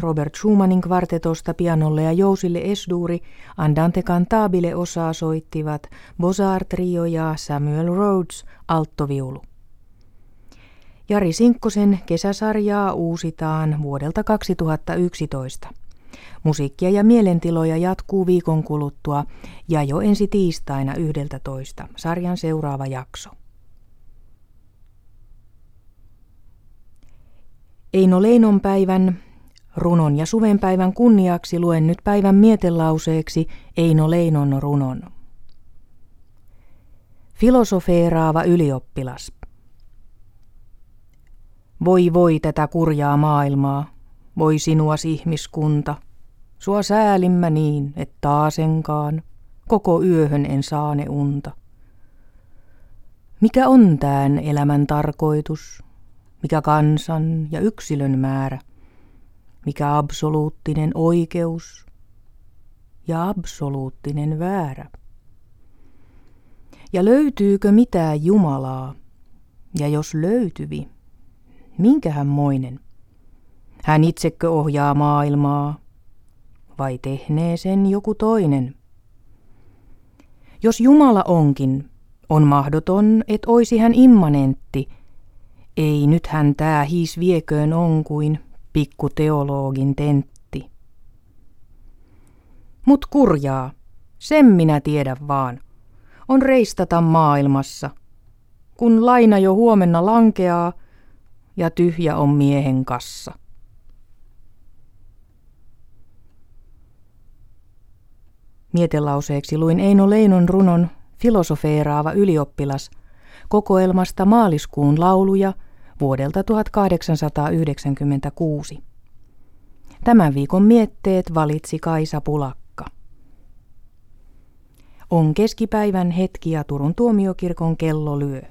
Robert Schumannin kvartetosta pianolle ja jousille esduuri Andante cantabile -osaa soittivat Bozar-trio ja Samuel Rhodes alttoviulu. Jari Sinkkosen kesäsarjaa uusitaan vuodelta 2011. Musiikkia ja mielentiloja jatkuu viikon kuluttua ja jo ensi tiistaina 11. sarjan seuraava jakso. Eino Leinon päivän, runon ja suvenpäivän kunniaksi luen nyt päivän mietelauseeksi Eino Leinon runon. Filosofeeraava ylioppilas. Voi voi tätä kurjaa maailmaa, voi sinuas ihmiskunta, sua säälimmä niin, et taasenkaan, koko yöhön en saane unta. Mikä on tän elämän tarkoitus, mikä kansan ja yksilön määrä? Mikä absoluuttinen oikeus ja absoluuttinen väärä? Ja löytyykö mitään Jumalaa? Ja jos löytyvi, minkähän moinen? Hän itsekö ohjaa maailmaa? Vai tehnee sen joku toinen? Jos Jumala onkin, on mahdoton, et oisi hän immanentti. Ei nyt hän tää hiis vieköön on kuin pikku teologin tentti. Mut kurjaa, sen minä tiedän vaan, on reistata maailmassa, kun laina jo huomenna lankeaa ja tyhjä on miehen kassa. Mietelauseeksi luin Eino Leinon runon Filosofeeraava ylioppilas kokoelmasta Maaliskuun lauluja vuodelta 1896. Tämän viikon mietteet valitsi Kaisa Pulakka. On keskipäivän hetki ja Turun tuomiokirkon kello lyö.